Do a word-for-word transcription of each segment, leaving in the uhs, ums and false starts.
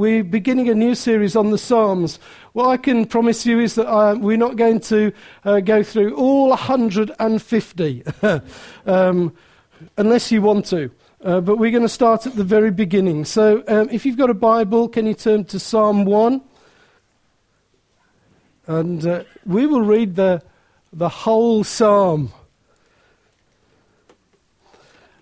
we're beginning a new series on the Psalms. What I can promise you is that uh, we're not going to uh, go through all one hundred fifty, um, unless you want to. Uh, but we're going to start at the very beginning. So um, if you've got a Bible, can you turn to Psalm one? And uh, we will read the the whole psalm.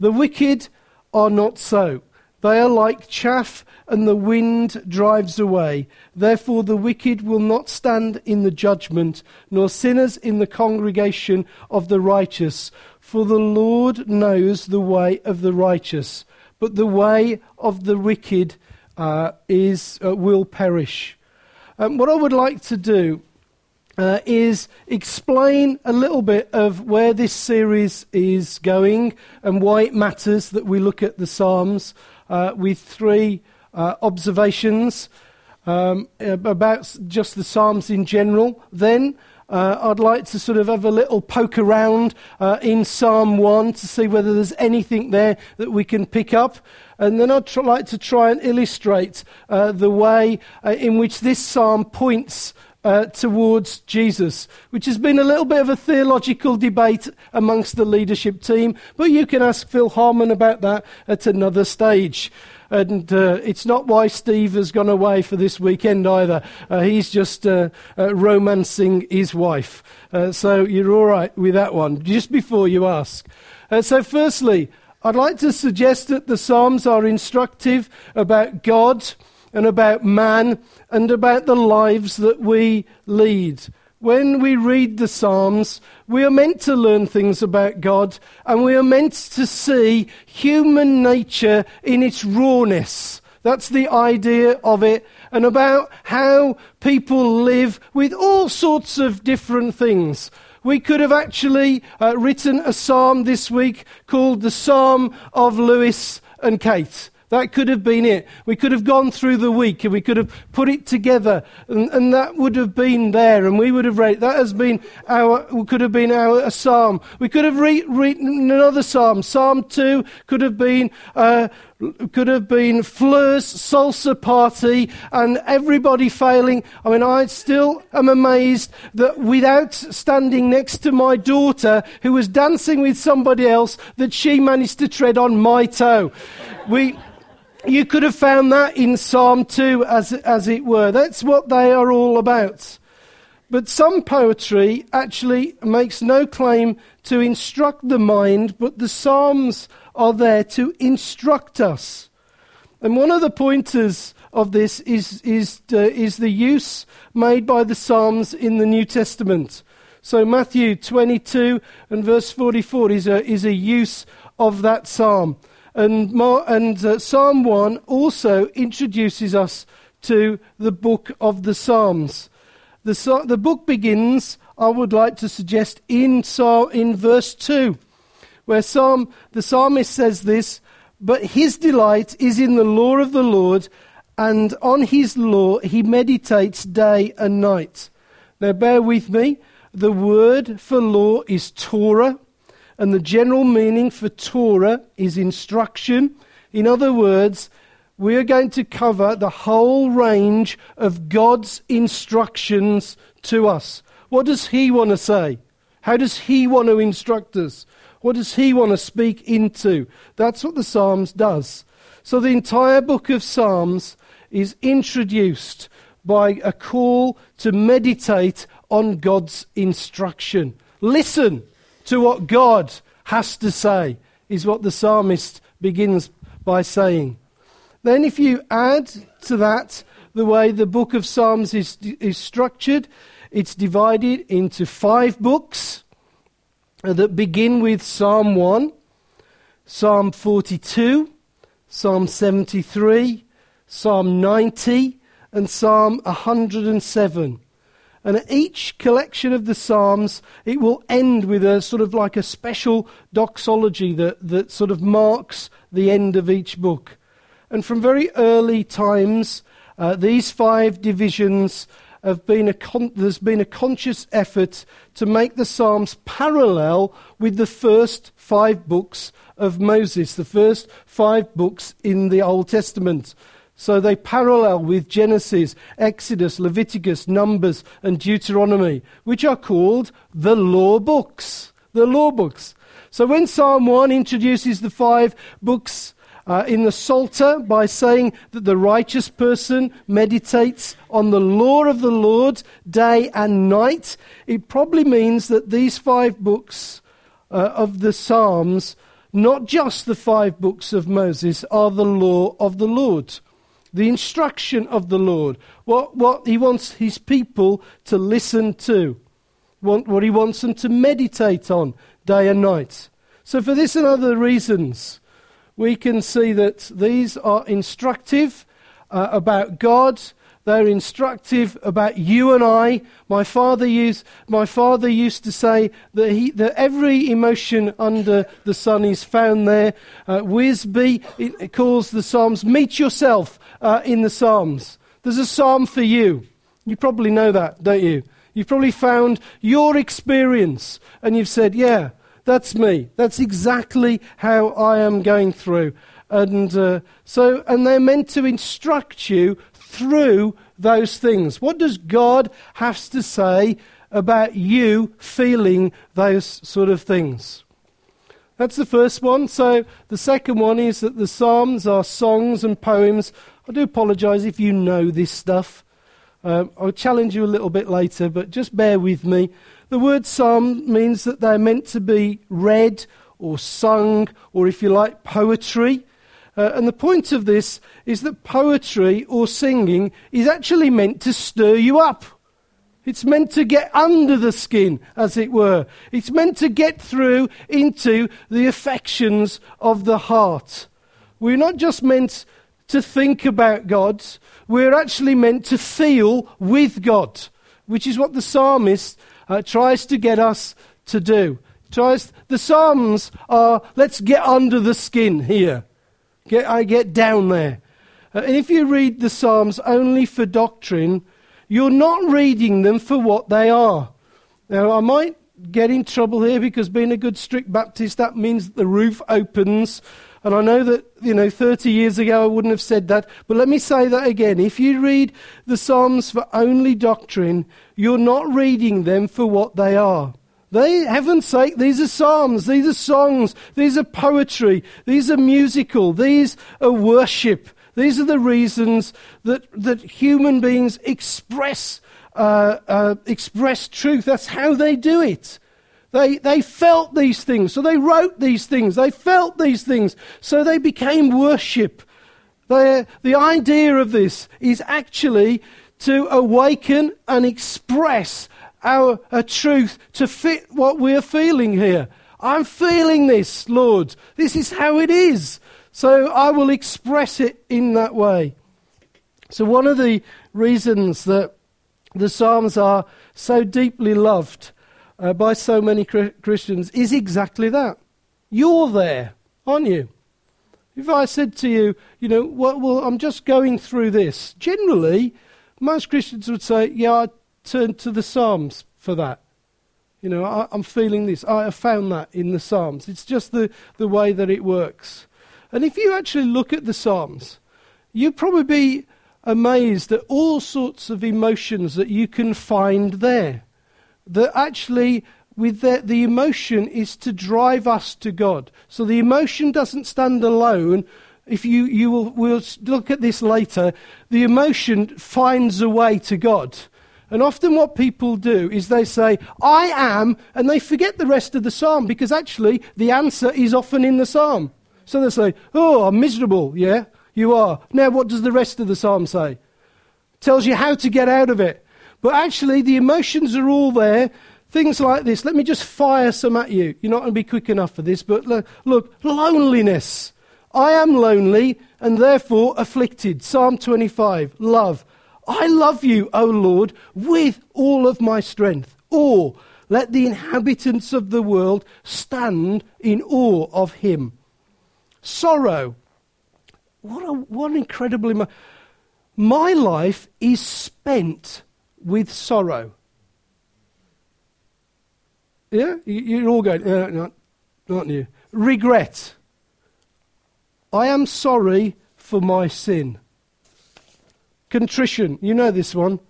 The wicked are not so. They are like chaff, and the wind drives away. Therefore the wicked will not stand in the judgment, nor sinners in the congregation of the righteous. For the Lord knows the way of the righteous, but the way of the wicked uh, is uh, will perish. Um, what I would like to do Uh, is explain a little bit of where this series is going and why it matters that we look at the Psalms uh, with three uh, observations um, about just the Psalms in general. Then uh, I'd like to sort of have a little poke around uh, in Psalm one to see whether there's anything there that we can pick up. And then I'd tr- like to try and illustrate uh, the way uh, in which this Psalm points Uh, towards Jesus, which has been a little bit of a theological debate amongst the leadership team, but you can ask Phil Harmon about that at another stage. And uh, it's not why Steve has gone away for this weekend either. Uh, he's just uh, uh, romancing his wife. Uh, so you're all right with that one, just before you ask. Uh, so firstly, I'd like to suggest that the Psalms are instructive about God and about man, and about the lives that we lead. When we read the Psalms, we are meant to learn things about God, and we are meant to see human nature in its rawness. That's the idea of it, and about how people live with all sorts of different things. We could have actually uh, written a psalm this week called the Psalm of Lewis and Kate. That could have been it. We could have gone through the week and we could have put it together, and, and that would have been there, and we would have read it. That has been our, could have been our a psalm. We could have re- written another psalm. Psalm two could have been uh, could have been Fleur's salsa party and everybody failing. I mean, I still am amazed that without standing next to my daughter who was dancing with somebody else, that she managed to tread on my toe. We... You could have found that in Psalm two, as, as it were. That's what they are all about. But some poetry actually makes no claim to instruct the mind, but the Psalms are there to instruct us. And one of the pointers of this is, is, uh, is the use made by the Psalms in the New Testament. So Matthew twenty-two and verse forty-four is a, is a use of that psalm. And, more, and uh, Psalm one also introduces us to the book of the Psalms. The, the book begins, I would like to suggest, in, in verse two, where Psalm, the psalmist says this: "But his delight is in the law of the Lord, and on his law he meditates day and night." Now bear with me, the word for law is Torah. And the general meaning for Torah is instruction. In other words, we are going to cover the whole range of God's instructions to us. What does he want to say? How does he want to instruct us? What does he want to speak into? That's what the Psalms does. So the entire book of Psalms is introduced by a call to meditate on God's instruction. Listen to what God has to say, is what the psalmist begins by saying. Then if you add to that the way the book of Psalms is, is structured, it's divided into five books that begin with Psalm one, Psalm forty-two, Psalm seventy-three, Psalm ninety and Psalm one hundred seven. And at each collection of the Psalms, it will end with a sort of like a special doxology that, that sort of marks the end of each book. And from very early times, uh, these five divisions have been a con- there's been a conscious effort to make the Psalms parallel with the first five books of Moses, the first five books in the Old Testament. So they parallel with Genesis, Exodus, Leviticus, Numbers, and Deuteronomy, which are called the law books. The law books. So when Psalm one introduces the five books uh, in the Psalter by saying that the righteous person meditates on the law of the Lord day and night, it probably means that these five books uh, of the Psalms, not just the five books of Moses, are the law of the Lord. The instruction of the Lord, what, what he wants his people to listen to, what, what he wants them to meditate on day and night. So for this and other reasons, we can see that these are instructive uh, about God. They're instructive about you and I. My father used, my father used to say that, he, that every emotion under the sun is found there. Uh, Wisby it, it calls the Psalms, meet yourself uh, in the Psalms. There's a psalm for you. You probably know that, don't you? You've probably found your experience and you've said, yeah, that's me. That's exactly how I am going through. And uh, so, and they're meant to instruct you through those things. What does God have to say about you feeling those sort of things? That's the first one. So the second one is that the Psalms are songs and poems. I do apologise if you know this stuff. Um, I'll challenge you a little bit later, but just bear with me. The word psalm means that they're meant to be read or sung, or if you like, poetry. Uh, and the point of this is that poetry or singing is actually meant to stir you up. It's meant to get under the skin, as it were. It's meant to get through into the affections of the heart. We're not just meant to think about God. We're actually meant to feel with God, which is what the psalmist uh, tries to get us to do. Tries, the Psalms are, let's get under the skin here. Get, I get down there. Uh, and if you read the Psalms only for doctrine, you're not reading them for what they are. Now, I might get in trouble here because being a good strict Baptist, that means the roof opens. And I know that, you know, thirty years ago I wouldn't have said that. But let me say that again. If you read the Psalms for only doctrine, you're not reading them for what they are. They, heaven's sake, these are psalms, these are songs, these are poetry, these are musical, these are worship. These are the reasons that that human beings express uh, uh, express truth. That's how they do it. They they felt these things, so they wrote these things. They felt these things, so they became worship. They, the idea of this is actually to awaken and express Our, our truth to fit what we're feeling here. I'm feeling this, Lord. This is how it is. So I will express it in that way. So one of the reasons that the Psalms are so deeply loved uh, by so many Christians is exactly that. You're there, aren't you? If I said to you, you know, well, well I'm just going through this. Generally, most Christians would say, yeah, I turn to the Psalms for that. You know, I, I'm feeling this. I have found that in the Psalms. It's just the, the way that it works. And if you actually look at the Psalms, you'd probably be amazed at all sorts of emotions that you can find there. That actually, with the, the emotion is to drive us to God. So the emotion doesn't stand alone. If you, you will we'll look at this later, the emotion finds a way to God. And often what people do is they say, I am, and they forget the rest of the psalm because actually the answer is often in the psalm. So they say, oh, I'm miserable. Yeah, you are. Now what does the rest of the psalm say? Tells you how to get out of it. But actually the emotions are all there. Things like this. Let me just fire some at you. You're not going to be quick enough for this, but look, look, loneliness. I am lonely and therefore afflicted. Psalm twenty-five, love. I love you, O Lord, with all of my strength. Or let the inhabitants of the world stand in awe of him. Sorrow. What, a, what an incredible... Im- my life is spent with sorrow. Yeah? You're all going, uh, no, aren't you? Regret. I am sorry for my sin. Contrition. You know this one.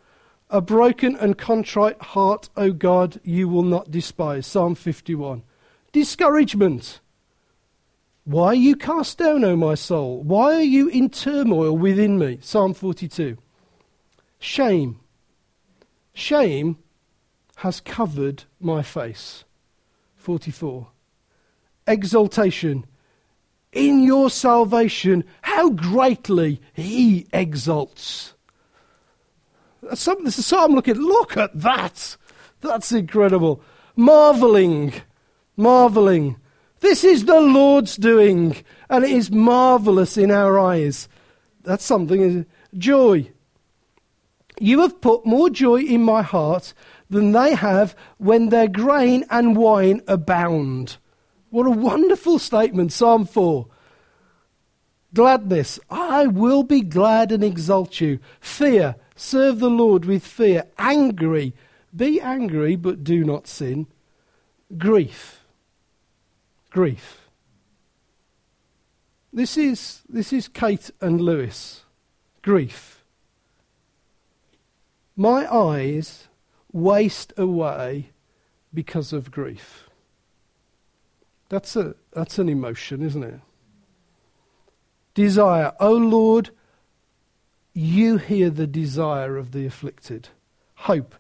A broken and contrite heart, O God, you will not despise. Psalm fifty-one. Discouragement. Why are you cast down, O my soul? Why are you in turmoil within me? Psalm forty-two. Shame. Shame has covered my face. forty-four. Exaltation. In your salvation, how greatly he exalts. That's something, that's a psalm looking, look at that. That's incredible. Marveling. Marveling. This is the Lord's doing, and it is marvellous in our eyes. That's something. Joy. You have put more joy in my heart than they have when their grain and wine abound. What a wonderful statement, Psalm four. Gladness. I will be glad and exalt you. Fear. Serve the Lord with fear. Angry. Be angry, but do not sin. Grief. Grief. This is this is Kate and Lewis. Grief. My eyes waste away because of grief. That's a that's an emotion, isn't it? Desire. O Lord, you hear the desire of the afflicted. Hope.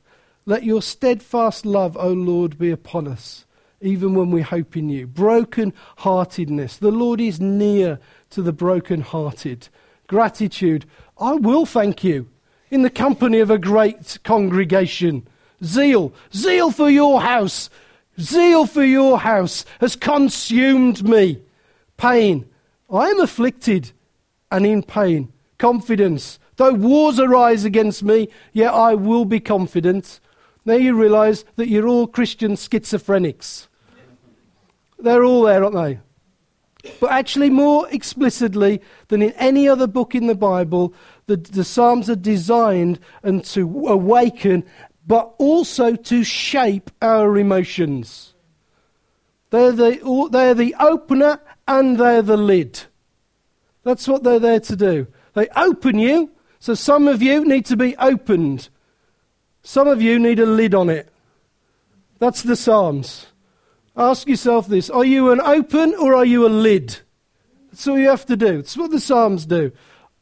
Let your steadfast love, O Lord, be upon us, even when we hope in you. Broken-heartedness. The Lord is near to the broken-hearted. Gratitude. I will thank you in the company of a great congregation. Zeal. Zeal for your house. Zeal for your house has consumed me. Pain. I am afflicted and in pain. Confidence. Though wars arise against me, yet I will be confident. Now you realise that you're all Christian schizophrenics. They're all there, aren't they? But actually, more explicitly than in any other book in the Bible, the, the Psalms are designed and to awaken, but also to shape our emotions. They're the, they're the opener and they're the lid. That's what they're there to do. They open you, so some of you need to be opened. Some of you need a lid on it. That's the Psalms. Ask yourself this. Are you an open or are you a lid? That's all you have to do. It's what the Psalms do.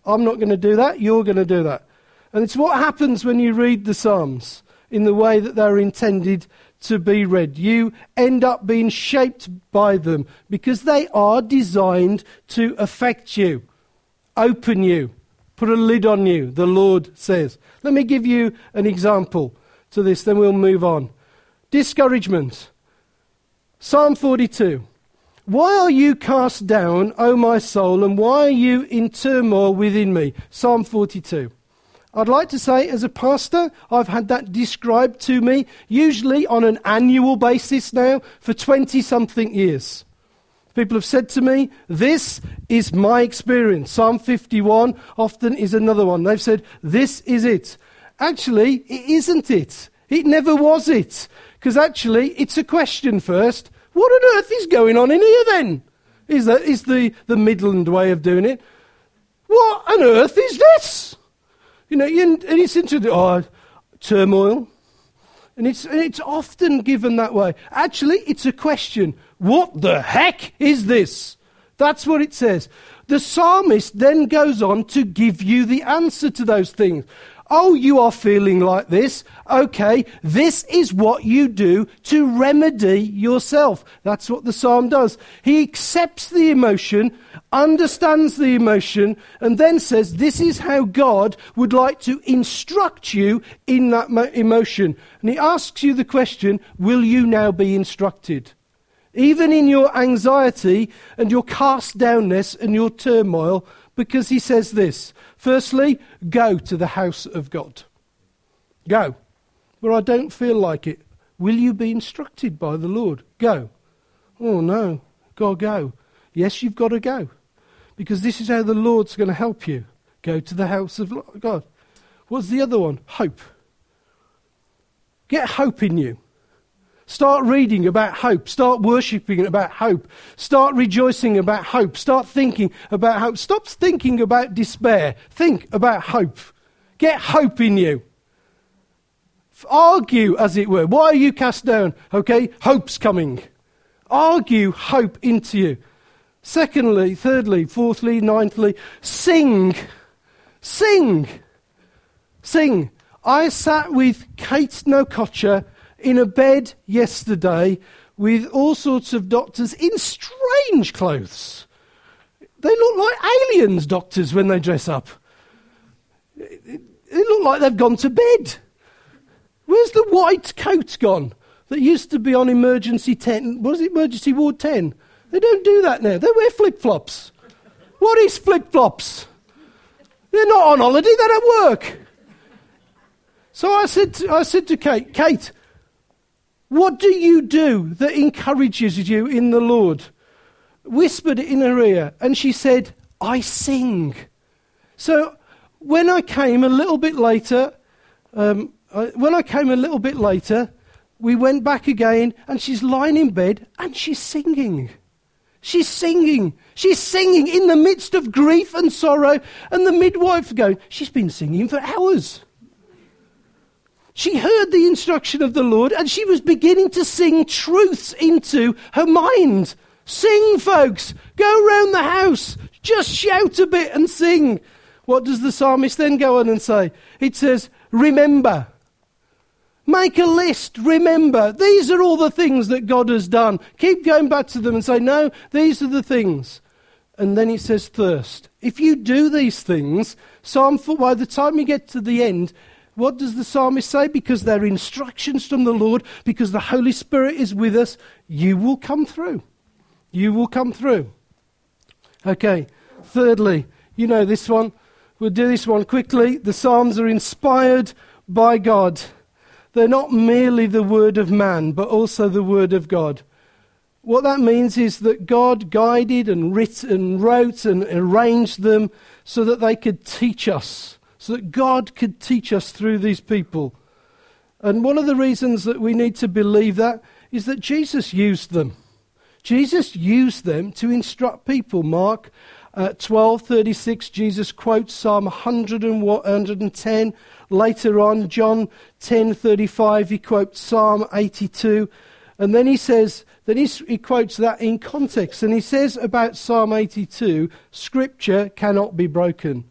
I'm not going to do that. You're going to do that. And it's what happens when you read the Psalms in the way that they're intended to be read. You end up being shaped by them because they are designed to affect you, open you, put a lid on you, the Lord says. Let me give you an example to this, then we'll move on. Discouragement. Psalm forty-two. Why are you cast down, O my soul, and why are you in turmoil within me? Psalm forty-two. I'd like to say, as a pastor, I've had that described to me, usually on an annual basis now, for twenty-something years. People have said to me, this is my experience. Psalm fifty-one often is another one. They've said, this is it. Actually, it isn't it. It never was it. Because actually, it's a question first. What on earth is going on in here then? Is that is the, the Midland way of doing it. What on earth is this? You know, and it's into oh, turmoil. And it's, and it's often given that way. Actually, it's a question. What the heck is this? That's what it says. The psalmist then goes on to give you the answer to those things. Oh, you are feeling like this. Okay, this is what you do to remedy yourself. That's what the psalm does. He accepts the emotion, understands the emotion, and then says, this is how God would like to instruct you in that mo- emotion. And he asks you the question, will you now be instructed? even in your anxiety and your cast downness and your turmoil, because he says this. Firstly, go to the house of God. Go. Well, I don't feel like it. Will you be instructed by the Lord? Go. Oh, no. Gotta go. Yes, you've got to go. Because this is how the Lord's going to help you. Go to the house of God. What's the other one? Hope. Get hope in you. Start reading about hope. Start worshipping about hope. Start rejoicing about hope. Start thinking about hope. Stop thinking about despair. Think about hope. Get hope in you. Argue, as it were. Why are you cast down? Okay, hope's coming. Argue hope into you. Secondly, thirdly, fourthly, ninthly, sing. Sing. Sing. I sat with Kate Nokocha in a bed yesterday with all sorts of doctors in strange clothes. They look like aliens, doctors, when they dress up. They look like they've gone to bed. Where's the white coat gone that used to be on emergency ten? Was it emergency ward ten? They don't do that now. They wear flip-flops. What is flip-flops? They're not on holiday. They don't work. So I said to, I said to Kate, Kate, what do you do that encourages you in the Lord? Whispered it in her ear, and she said, I sing. So when I came a little bit later, um, I, when I came a little bit later, we went back again, and she's lying in bed, and she's singing. She's singing. She's singing in the midst of grief and sorrow. And the midwife going, she's been singing for hours. She heard the instruction of the Lord and she was beginning to sing truths into her mind. Sing, folks. Go round the house. Just shout a bit and sing. What does the psalmist then go on and say? It says, remember. Make a list, remember, these are all the things that God has done. Keep going back to them and say, no, these are the things. And then it says thirst. If you do these things, Psalm four, by the time you get to the end, what does the psalmist say? Because they're instructions from the Lord, because the Holy Spirit is with us, you will come through. You will come through. Okay, thirdly, you know this one. We'll do this one quickly. The Psalms are inspired by God. They're not merely the word of man, but also the word of God. What that means is that God guided and writ and wrote and arranged them so that they could teach us, so that God could teach us through these people. And one of the reasons that we need to believe that is that Jesus used them. Jesus used them to instruct people. Mark uh, twelve thirty-six, Jesus quotes Psalm one hundred and one hundred ten. Later on, John ten thirty-five, he quotes Psalm eighty-two. And then he says, then he, he quotes that in context. And he says about Psalm eighty-two, Scripture cannot be broken.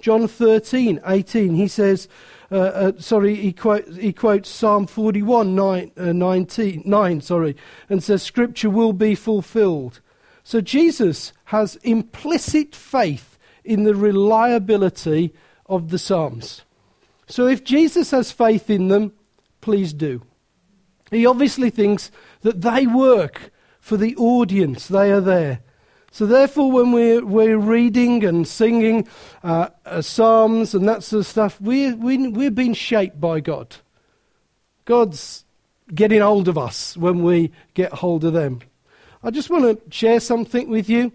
John thirteen eighteen, he says, uh, uh, sorry, he, quote, he quotes Psalm forty-one nine, uh, nineteen, nine, sorry, and says, Scripture will be fulfilled. So Jesus has implicit faith in the reliability of the Psalms. So if Jesus has faith in them, please do. He obviously thinks that they work for the audience. They are there. So therefore, when we're, we're reading and singing uh, uh, psalms and that sort of stuff, we're, we, we're being shaped by God. God's getting hold of us when we get hold of them. I just want to share something with you,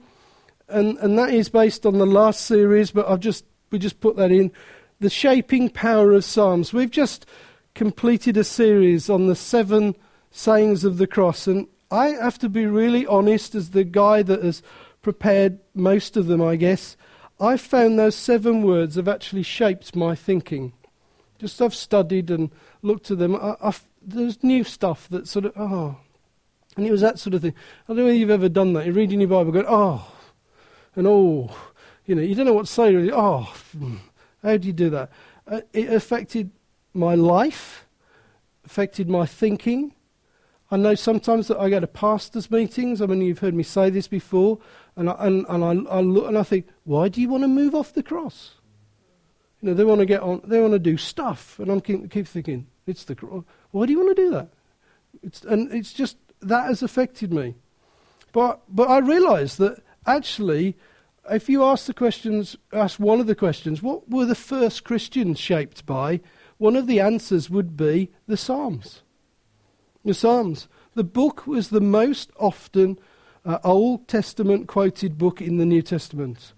and, and that is based on the last series, but I've just we just put that in. The shaping power of Psalms. We've just completed a series on the seven sayings of the cross, and I have to be really honest, as the guy that has prepared most of them, I guess, I found those seven words have actually shaped my thinking. Just I've studied and looked at them. I, I've, there's new stuff that sort of, oh, and it was that sort of thing. I don't know if you've ever done that. You're reading your Bible going, oh, and oh, you know, you don't know what to say, really, oh, how do you do that? Uh, it affected my life, affected my thinking. I know sometimes that I go to pastors' meetings. I mean, you've heard me say this before, and I, and, and I, I look and I think, why do you want to move off the cross? You know, they want to get on, they want to do stuff, and I keep, keep thinking, it's the cross. Why do you want to do that? It's, and it's just that has affected me. But but I realised that actually, if you ask the questions, ask one of the questions, what were the first Christians shaped by? One of the answers would be the Psalms. The Psalms. The book was the most often uh, Old Testament quoted book in the New Testament.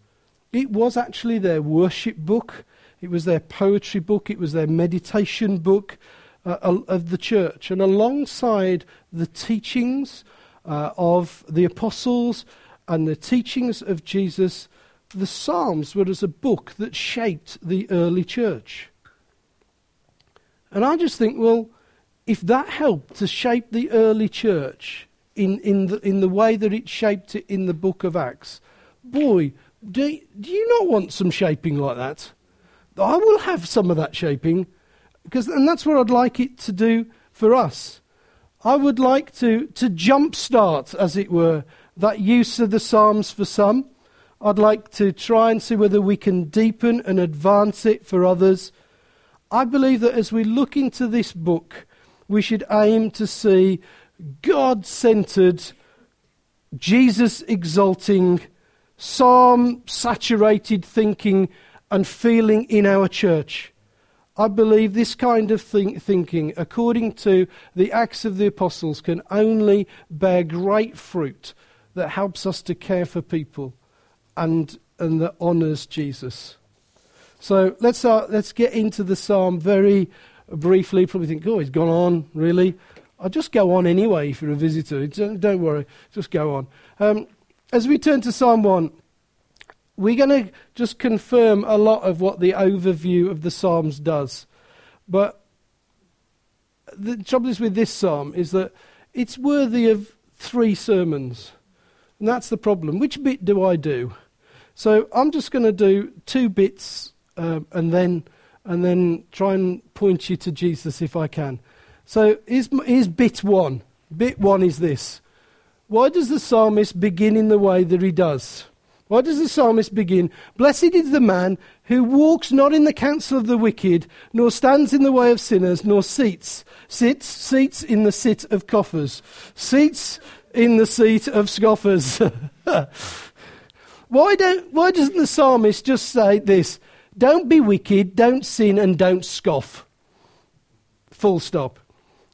It was actually their worship book. It was their poetry book. It was their meditation book uh, of the church. And alongside the teachings uh, of the apostles and the teachings of Jesus, the Psalms were as a book that shaped the early church. And I just think, well, if that helped to shape the early church in, in, the, in the way that it shaped it in the book of Acts, boy, do, do you not want some shaping like that? I will have some of that shaping, because, and that's what I'd like it to do for us. I would like to, to jumpstart, as it were, that use of the Psalms for some. I'd like to try and see whether we can deepen and advance it for others. I believe that as we look into this book, we should aim to see God-centered, Jesus-exalting, Psalm-saturated thinking and feeling in our church. I believe this kind of think- thinking, according to the Acts of the Apostles, can only bear great fruit that helps us to care for people and, and that honours Jesus. So let's start, let's get into the psalm very briefly. Probably think, oh, he's gone on, really? I'll just go on anyway if you're a visitor. Don't, don't worry, just go on. Um, as we turn to Psalm one, we're going to just confirm a lot of what the overview of the Psalms does. But the trouble is with this psalm is that it's worthy of three sermons. And that's the problem. Which bit do I do? So I'm just going to do two bits um, and then and then try and point you to Jesus if I can. So here's, here's bit one. Bit one is this. Why does the psalmist begin in the way that he does? Why does the psalmist begin? Blessed is the man who walks not in the counsel of the wicked, nor stands in the way of sinners, nor seats, sits, seats in the seat of coffers, seats in the seat of scoffers. Why don't? Why doesn't the psalmist just say this? Don't be wicked, don't sin, and don't scoff. Full stop.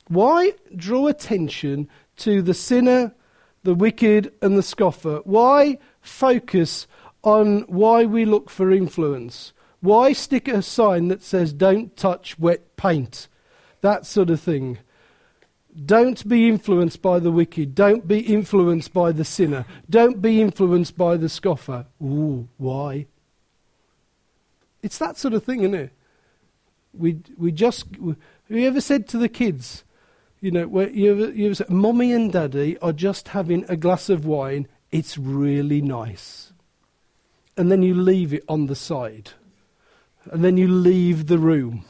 Why draw attention to the sinner, the wicked, and the scoffer? Why focus on why we look for influence? Why stick a sign that says don't touch wet paint? That sort of thing. Don't be influenced by the wicked. Don't be influenced by the sinner. Don't be influenced by the scoffer. Ooh, why? It's that sort of thing, isn't it? We we just... We, have you ever said to the kids, you know, where you ever, you ever said, Mommy and Daddy are just having a glass of wine. It's really nice. And then you leave it on the side. And then you leave the room.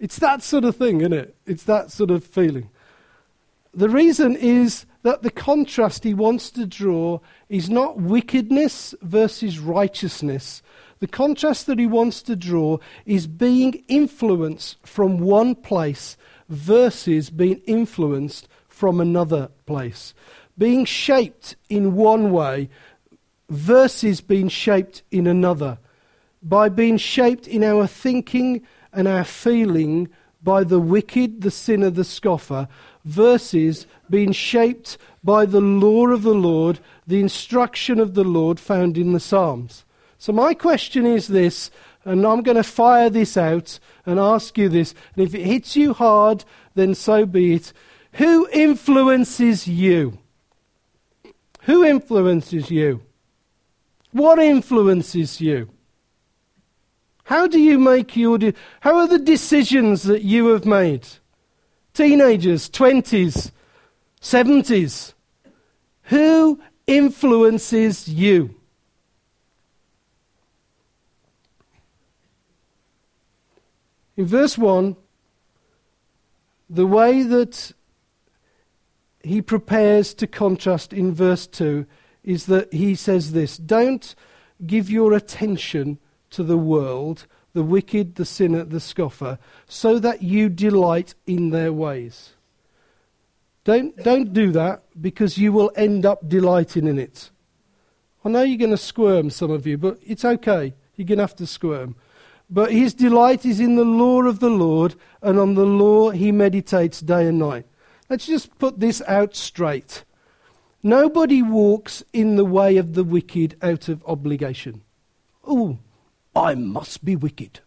It's that sort of thing, isn't it? It's that sort of feeling. The reason is that the contrast he wants to draw is not wickedness versus righteousness. The contrast that he wants to draw is being influenced from one place versus being influenced from another place. Being shaped in one way versus being shaped in another. By being shaped in our thinking and our feeling by the wicked, the sinner, the scoffer, versus being shaped by the law of the Lord, the instruction of the Lord found in the Psalms. So my question is this, and I'm going to fire this out and ask you this, and if it hits you hard, then so be it. Who influences you? Who influences you? What influences you? How do you make your... De- How are the decisions that you have made? Teenagers, twenties, seventies. Who influences you? In verse one, the way that he prepares to contrast in verse two is that he says this, don't give your attention to the world, the wicked, the sinner, the scoffer, so that you delight in their ways. Don't, don't do that, because you will end up delighting in it. I know you're going to squirm, some of you, but it's okay. You're going to have to squirm. But his delight is in the law of the Lord, and on the law he meditates day and night. Let's just put this out straight. Nobody walks in the way of the wicked out of obligation. Oh, I must be wicked.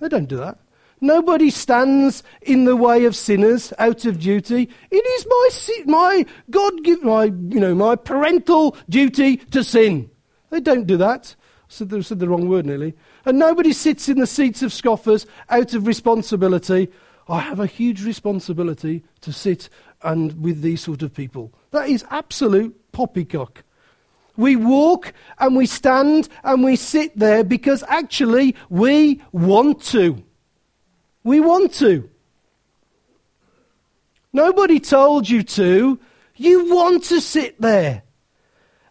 They don't do that. Nobody stands in the way of sinners out of duty. It is my si- my God give my you know my parental duty to sin. They don't do that. I said the, I said the wrong word nearly. And nobody sits in the seats of scoffers out of responsibility. I have a huge responsibility to sit and with these sort of people. That is absolute poppycock. We walk and we stand and we sit there because actually we want to. We want to. Nobody told you to. You want to sit there.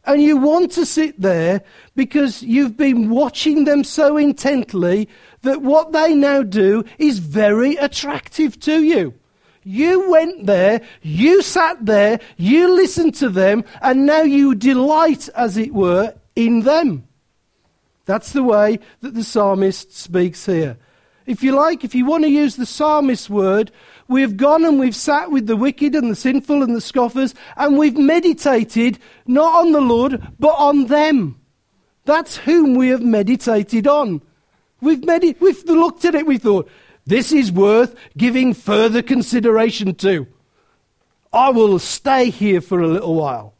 And you want to sit there because you've been watching them so intently that what they now do is very attractive to you. You went there, you sat there, you listened to them, and now you delight, as it were, in them. That's the way that the psalmist speaks here. If you like, if you want to use the psalmist's word, we have gone and we've sat with the wicked and the sinful and the scoffers, and we've meditated not on the Lord, but on them. That's whom we have meditated on. We've, med- we've looked at it, we thought, this is worth giving further consideration to. I will stay here for a little while.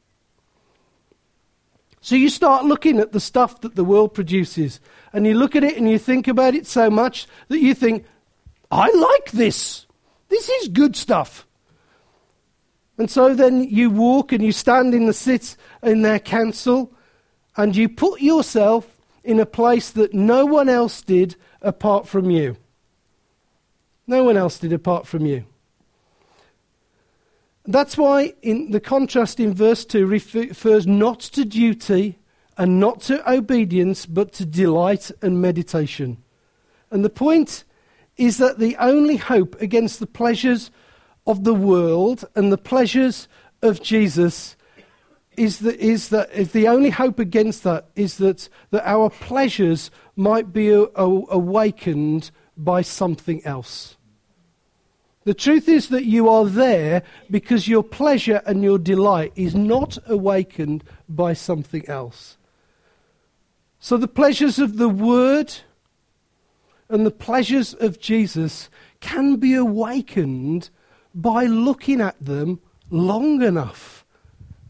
So you start looking at the stuff that the world produces, and you look at it and you think about it so much that you think, I like this. This is good stuff. And so then you walk and you stand in the sit in their council, and you put yourself in a place that no one else did apart from you. No one else did apart from you. That's why in the contrast in verse two refers not to duty and not to obedience, but to delight and meditation. And the point is that the only hope against the pleasures of the world and the pleasures of Jesus is that, is that if the only hope against that is that, that our pleasures might be a, a, awakened by something else. The truth is that you are there because your pleasure and your delight is not awakened by something else. So the pleasures of the Word and the pleasures of Jesus can be awakened by looking at them long enough,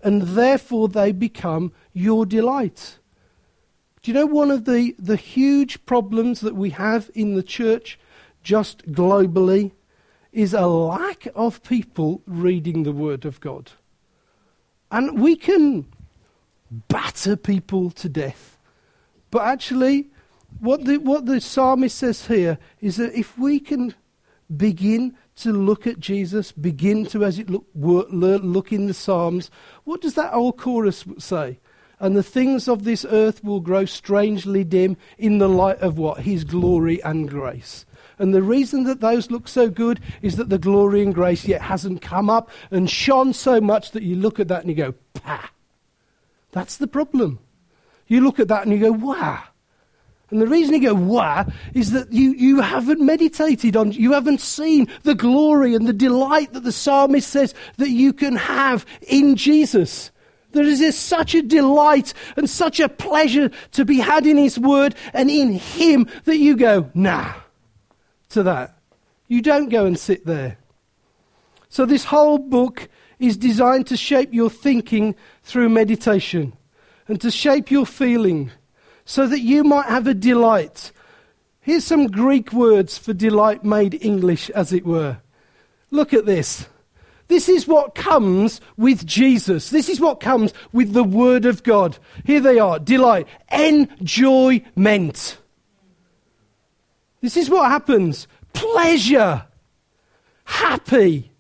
and therefore they become your delight. Do you know one of the, the huge problems that we have in the church, just globally, is a lack of people reading the Word of God. And we can batter people to death. But actually, what the, what the psalmist says here is that if we can begin to look at Jesus, begin to, as it look, work, look in the Psalms, what does that old chorus say? And the things of this earth will grow strangely dim in the light of what? His glory and grace. And the reason that those look so good is that the glory and grace yet hasn't come up and shone so much that you look at that and you go, pah. That's the problem. You look at that and you go, wah. And the reason you go, wah, is that you, you haven't meditated on, you haven't seen the glory and the delight that the psalmist says that you can have in Jesus. There is such a delight and such a pleasure to be had in his word and in him that you go, nah, to that. You don't go and sit there. So this whole book is designed to shape your thinking through meditation and to shape your feeling so that you might have a delight. Here's some Greek words for delight made English, as it were. Look at this. This is what comes with Jesus. This is what comes with the Word of God. Here they are. Delight. Enjoyment. This is what happens. Pleasure. Happy.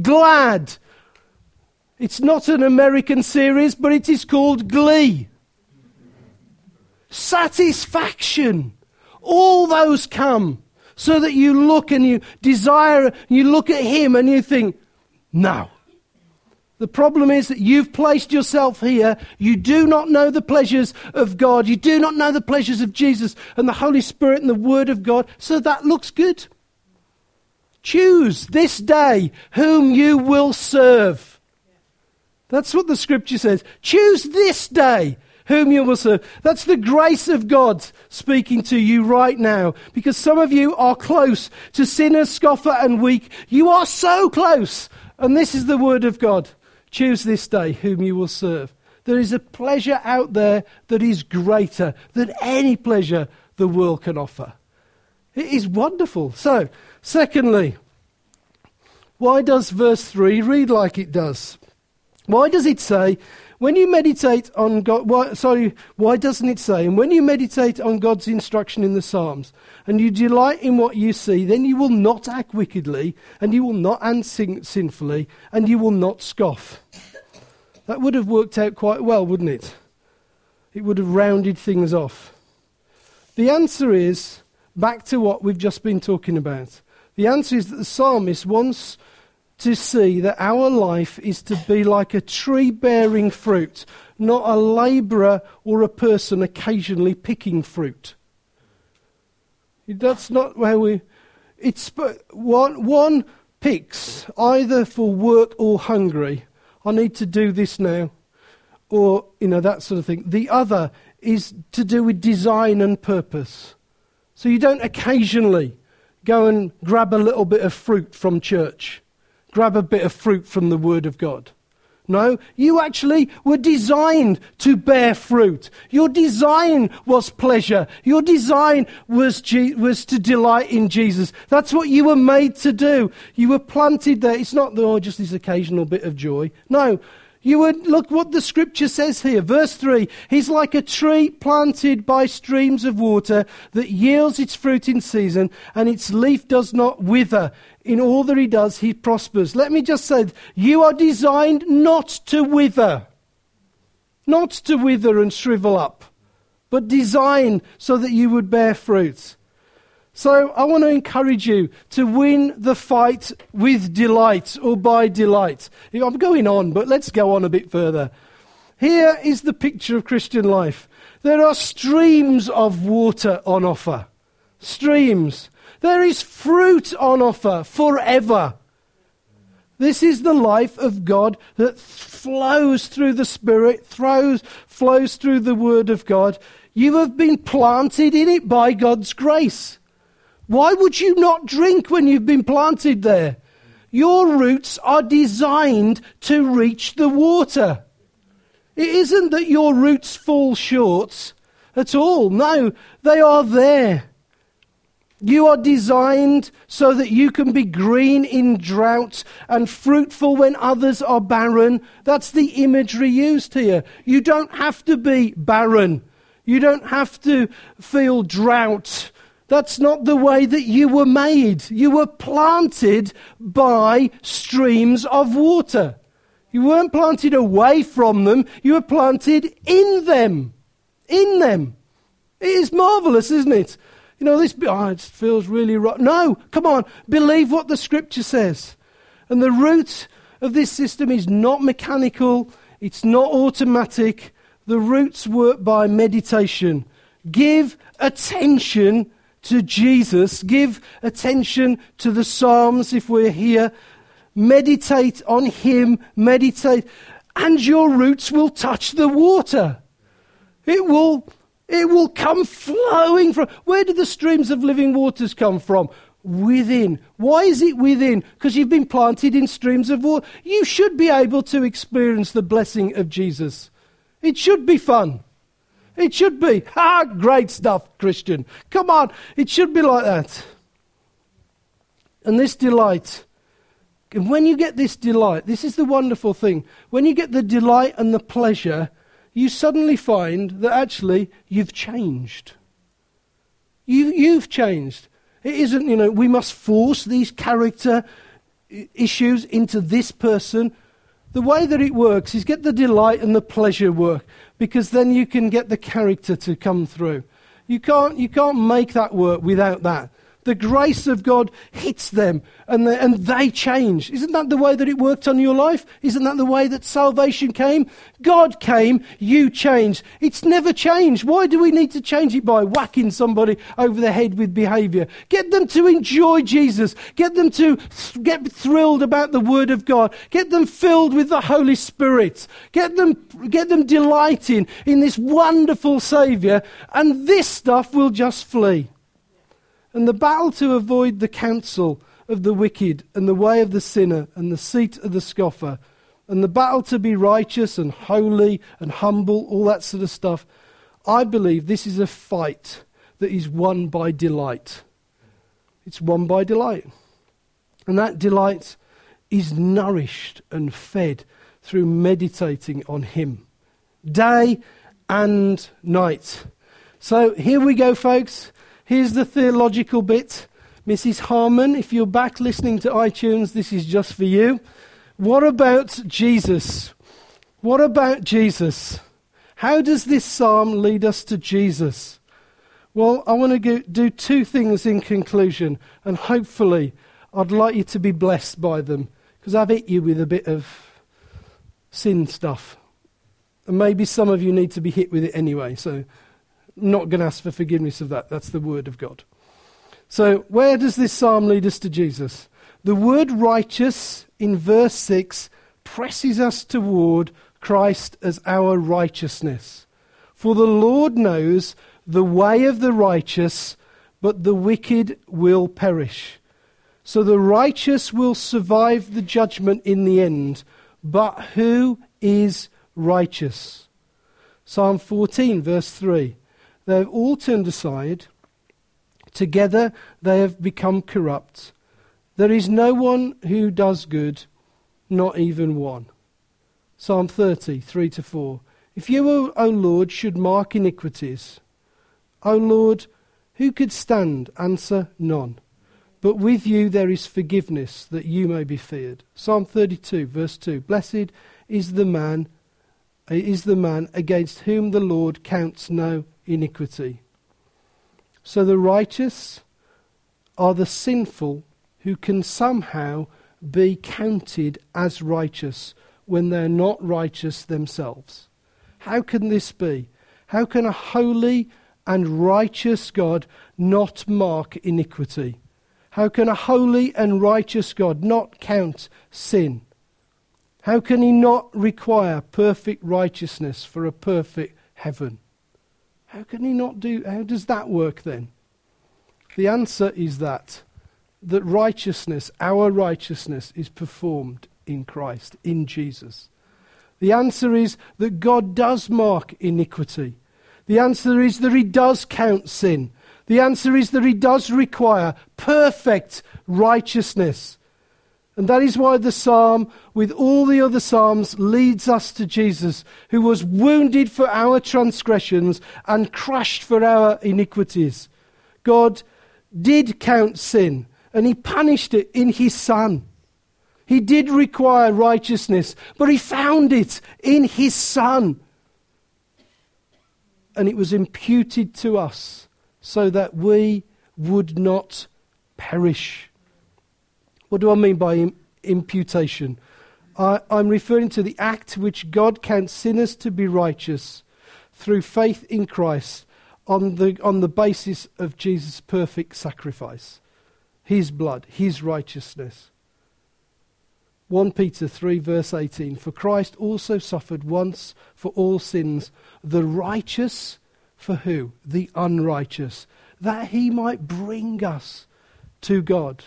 Glad. It's not an American series, but it is called Glee. Satisfaction. All those come so that you look and you desire, you look at him and you think, now, The problem is that you've placed yourself here. You do not know the pleasures of God. You do not know the pleasures of Jesus and the Holy Spirit and the Word of God. So that looks good. Choose this day whom you will serve. That's what the scripture says. Choose this day whom you will serve. That's the grace of God speaking to you right now. Because some of you are close to sinner, scoffer and weak. You are so close. And this is the word of God. Choose this day whom you will serve. There is a pleasure out there that is greater than any pleasure the world can offer. It is wonderful. So, secondly, why does verse three read like it does? Why does it say, when you meditate on God, why, sorry, why doesn't it say, and when you meditate on God's instruction in the Psalms, and you delight in what you see, then you will not act wickedly, and you will not act sin- sinfully, and you will not scoff. That would have worked out quite well, wouldn't it? It would have rounded things off. The answer is, back to what we've just been talking about. The answer is that the psalmist wants to see that our life is to be like a tree bearing fruit, not a labourer or a person occasionally picking fruit. That's not where we... It's one, one picks either for work or hungry. I need to do this now. Or, you know, that sort of thing. The other is to do with design and purpose. So you don't occasionally go and grab a little bit of fruit from church. Grab a bit of fruit from the Word of God. No, you actually were designed to bear fruit. Your design was pleasure. Your design was G- was to delight in Jesus. That's what you were made to do. You were planted there. It's not oh, just this occasional bit of joy. No, you would look what the scripture says here. Verse three, he's like a tree planted by streams of water that yields its fruit in season and its leaf does not wither. In all that he does, he prospers. Let me just say, you are designed not to wither. Not to wither and shrivel up. But designed so that you would bear fruit. So I want to encourage you to win the fight with delight or by delight. I'm going on, but let's go on a bit further. Here is the picture of Christian life. There are streams of water on offer. Streams. There is fruit on offer forever. This is the life of God that flows through the Spirit, throws, flows through the Word of God. You have been planted in it by God's grace. Why would you not drink when you've been planted there? Your roots are designed to reach the water. It isn't that your roots fall short at all. No, they are there. You are designed so that you can be green in drought and fruitful when others are barren. That's the imagery used here. You don't have to be barren. You don't have to feel drought. That's not the way that you were made. You were planted by streams of water. You weren't planted away from them. You were planted in them. In them. It is marvellous, isn't it? You know, this oh, it feels really rotten. No, come on, believe what the scripture says. And the root of this system is not mechanical. It's not automatic. The roots work by meditation. Give attention to Jesus. Give attention to the Psalms if we're here. Meditate on him. Meditate. And your roots will touch the water. It will... It will come flowing from... Where do the streams of living waters come from? Within. Why is it within? Because you've been planted in streams of water. You should be able to experience the blessing of Jesus. It should be fun. It should be, ah, great stuff, Christian. Come on, it should be like that. And this delight... And when you get this delight, this is the wonderful thing. When you get the delight and the pleasure... you suddenly find that actually you've changed. You, you've changed. It isn't, you know, we must force these character issues into this person. The way that it works is get the delight and the pleasure work, because then you can get the character to come through. You can't, you can't make that work without that. the grace of God hits them and they, and they change. Isn't that the way that it worked on your life? Isn't that the way that salvation came? God came, you changed. It's never changed. Why do we need to change it by whacking somebody over the head with behavior? Get them to enjoy Jesus. Get them to th- get thrilled about the Word of God. Get them filled with the Holy Spirit. Get them, get them delighting in this wonderful Savior, and this stuff will just flee. And the battle to avoid the counsel of the wicked and the way of the sinner and the seat of the scoffer, and the battle to be righteous and holy and humble, all that sort of stuff, I believe this is a fight that is won by delight. It's won by delight. And that delight is nourished and fed through meditating on Him, day and night. So here we go, folks. Here's the theological bit. Missus Harmon, if you're back listening to iTunes, this is just for you. What about Jesus? What about Jesus? How does this psalm lead us to Jesus? Well, I want to do two things in conclusion, and hopefully I'd like you to be blessed by them, because I've hit you with a bit of sin stuff. And maybe some of you need to be hit with it anyway, so not going to ask for forgiveness of that. That's the Word of God. So where does this psalm lead us to Jesus? The word righteous in verse six presses us toward Christ as our righteousness. For the Lord knows the way of the righteous, but the wicked will perish. So the righteous will survive the judgment in the end, but who is righteous? Psalm fourteen, verse three. They have all turned aside. Together they have become corrupt. There is no one who does good, not even one. Psalm thirty, three to four. If you, O Lord, should mark iniquities, O Lord, who could stand? Answer, none. But with you there is forgiveness, that you may be feared. Psalm thirty-two, verse two. Blessed is the man, is the man against whom the Lord counts no iniquity. So the righteous are the sinful who can somehow be counted as righteous when they're not righteous themselves. How can this be? How can a holy and righteous God not mark iniquity? How can a holy and righteous God not count sin? How can He not require perfect righteousness for a perfect heaven? How can He not do, how does that work then? The answer is that, that righteousness, our righteousness, is performed in Christ, in Jesus. The answer is that God does mark iniquity. The answer is that He does count sin. The answer is that He does require perfect righteousness. And that is why the psalm, with all the other psalms, leads us to Jesus, who was wounded for our transgressions and crushed for our iniquities. God did count sin, and He punished it in His Son. He did require righteousness, but He found it in His Son. And it was imputed to us so that we would not perish. What do I mean by im- imputation? I, I'm referring to the act which God counts sinners to be righteous through faith in Christ on the, on the basis of Jesus' perfect sacrifice, His blood, His righteousness. First Peter three, verse eighteen, for Christ also suffered once for all sins, the righteous for who? The unrighteous, that He might bring us to God.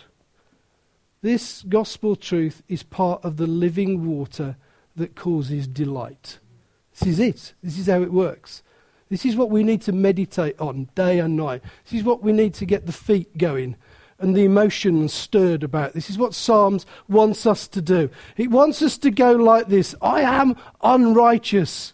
This gospel truth is part of the living water that causes delight. This is it. This is how it works. This is what we need to meditate on day and night. This is what we need to get the feet going and the emotions stirred about. This is what Psalms wants us to do. It wants us to go like this: I am unrighteous.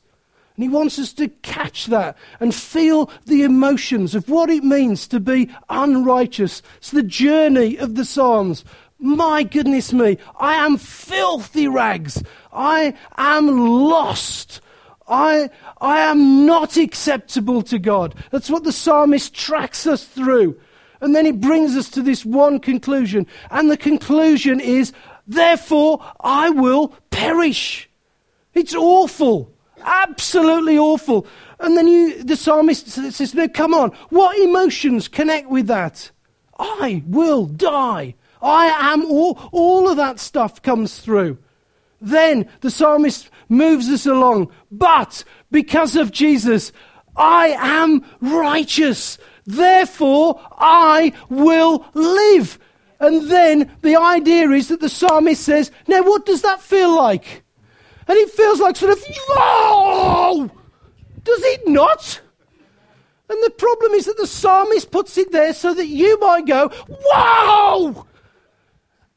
And He wants us to catch that and feel the emotions of what it means to be unrighteous. It's the journey of the Psalms. My goodness me, I am filthy rags. I am lost. I I am not acceptable to God. That's what the psalmist tracks us through. And then he brings us to this one conclusion. And the conclusion is, therefore, I will perish. It's awful. Absolutely awful. And then you, the psalmist says, no, come on, what emotions connect with that? I will die. I am all, all of that stuff comes through. Then the psalmist moves us along. But because of Jesus, I am righteous. Therefore, I will live. And then the idea is that the psalmist says, now what does that feel like? And it feels like sort of, oh, does it not? And the problem is that the psalmist puts it there so that you might go, wow!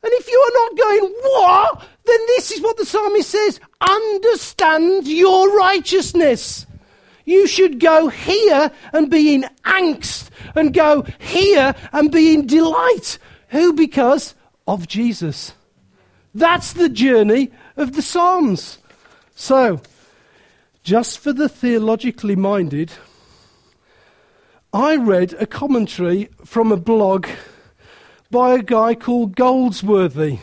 And if you are not going, what? Then this is what the psalmist says, understand your righteousness. You should go here and be in angst, and go here and be in delight. Who? Because of Jesus. That's the journey of the Psalms. So, just for the theologically minded, I read a commentary from a blog by a guy called Goldsworthy.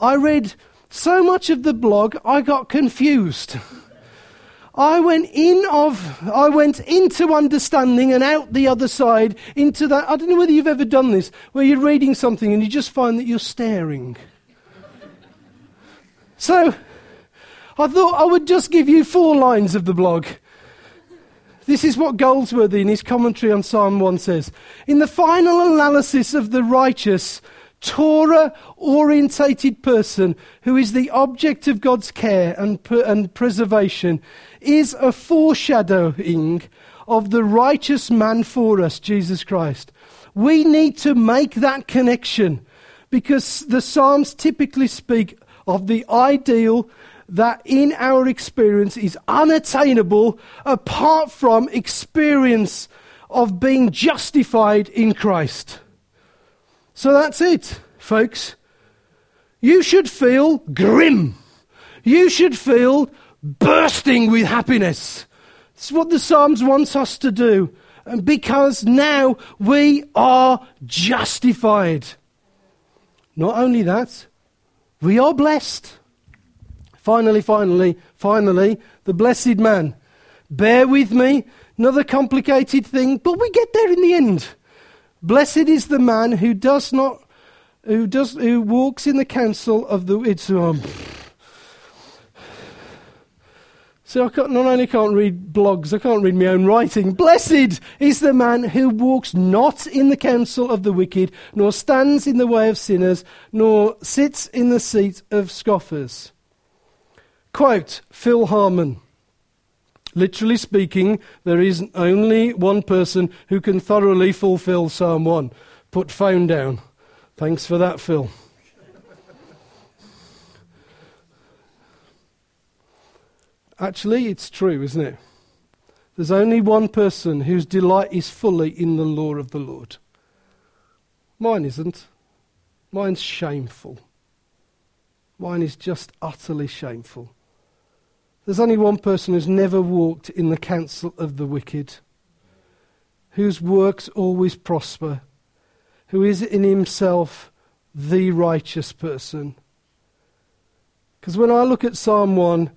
I read so much of the blog, I got confused. I went in of, I went into understanding and out the other side into that. I don't know whether you've ever done this, where you're reading something and you just find that you're staring. So, I thought I would just give you four lines of the blog. This is what Goldsworthy in his commentary on Psalm one says. In the final analysis of the righteous, Torah-orientated person who is the object of God's care and, per- and preservation is a foreshadowing of the righteous man for us, Jesus Christ. We need to make that connection because the Psalms typically speak of the ideal that in our experience is unattainable apart from experience of being justified in Christ. So that's it, folks. You should feel grim. You should feel bursting with happiness. It's what the Psalms wants us to do. And because now we are justified. Not only that, we are blessed. Finally, finally, finally, the blessed man. Bear with me, another complicated thing, but we get there in the end. Blessed is the man who does not, who does, who walks in the counsel of the it's um. So I can't, not only can't read blogs, I can't read my own writing. Blessed is the man who walks not in the counsel of the wicked, nor stands in the way of sinners, nor sits in the seat of scoffers. Quote, Phil Harmon. Literally speaking, there is only one person who can thoroughly fulfill Psalm one. Put phone down. Thanks for that, Phil. Actually, it's true, isn't it? There's only one person whose delight is fully in the law of the Lord. Mine isn't. Mine's shameful. Mine is just utterly shameful. There's only one person who's never walked in the counsel of the wicked, whose works always prosper, who is in himself the righteous person. Because when I look at Psalm one,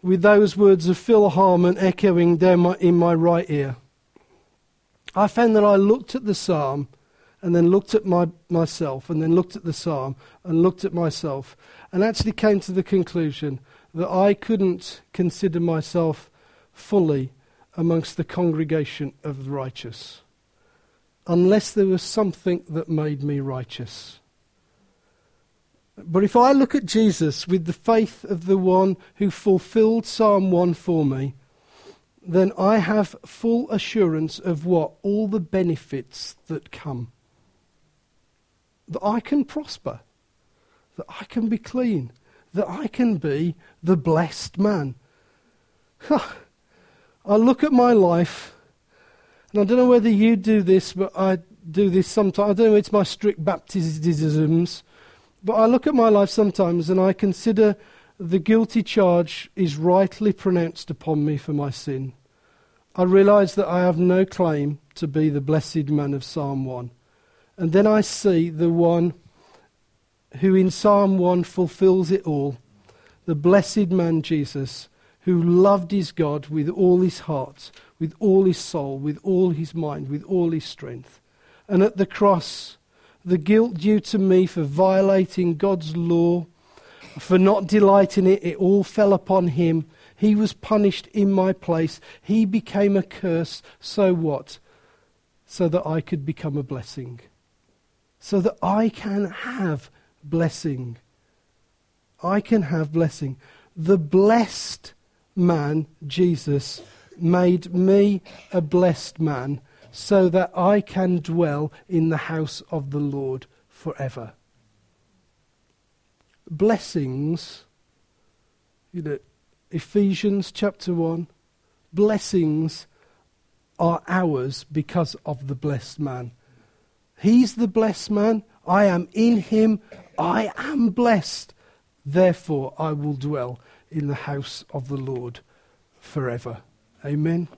with those words of Phil Harmon echoing down my, in my right ear, I found that I looked at the psalm and then looked at my, myself and then looked at the psalm and looked at myself and actually came to the conclusion that I couldn't consider myself fully amongst the congregation of the righteous unless there was something that made me righteous. But if I look at Jesus with the faith of the one who fulfilled Psalm one for me, then I have full assurance of what? All the benefits that come. That I can prosper, that I can be clean, that I can be the blessed man. Huh. I look at my life, and I don't know whether you do this, but I do this sometimes. I don't know if it's my strict baptisms, but I look at my life sometimes and I consider the guilty charge is rightly pronounced upon me for my sin. I realise that I have no claim to be the blessed man of Psalm one. And then I see the one who in Psalm one fulfills it all, the blessed man Jesus, who loved his God with all his heart, with all his soul, with all his mind, with all his strength. And at the cross, the guilt due to me for violating God's law, for not delighting it, it all fell upon him. He was punished in my place. He became a curse. So what? So that I could become a blessing. So that I can have blessing. I can have blessing. The blessed man, Jesus, made me a blessed man so that I can dwell in the house of the Lord forever. Blessings, you know, Ephesians chapter one, blessings are ours because of the blessed man. He's the blessed man, I am in him, I am blessed, therefore I will dwell in the house of the Lord forever. Amen.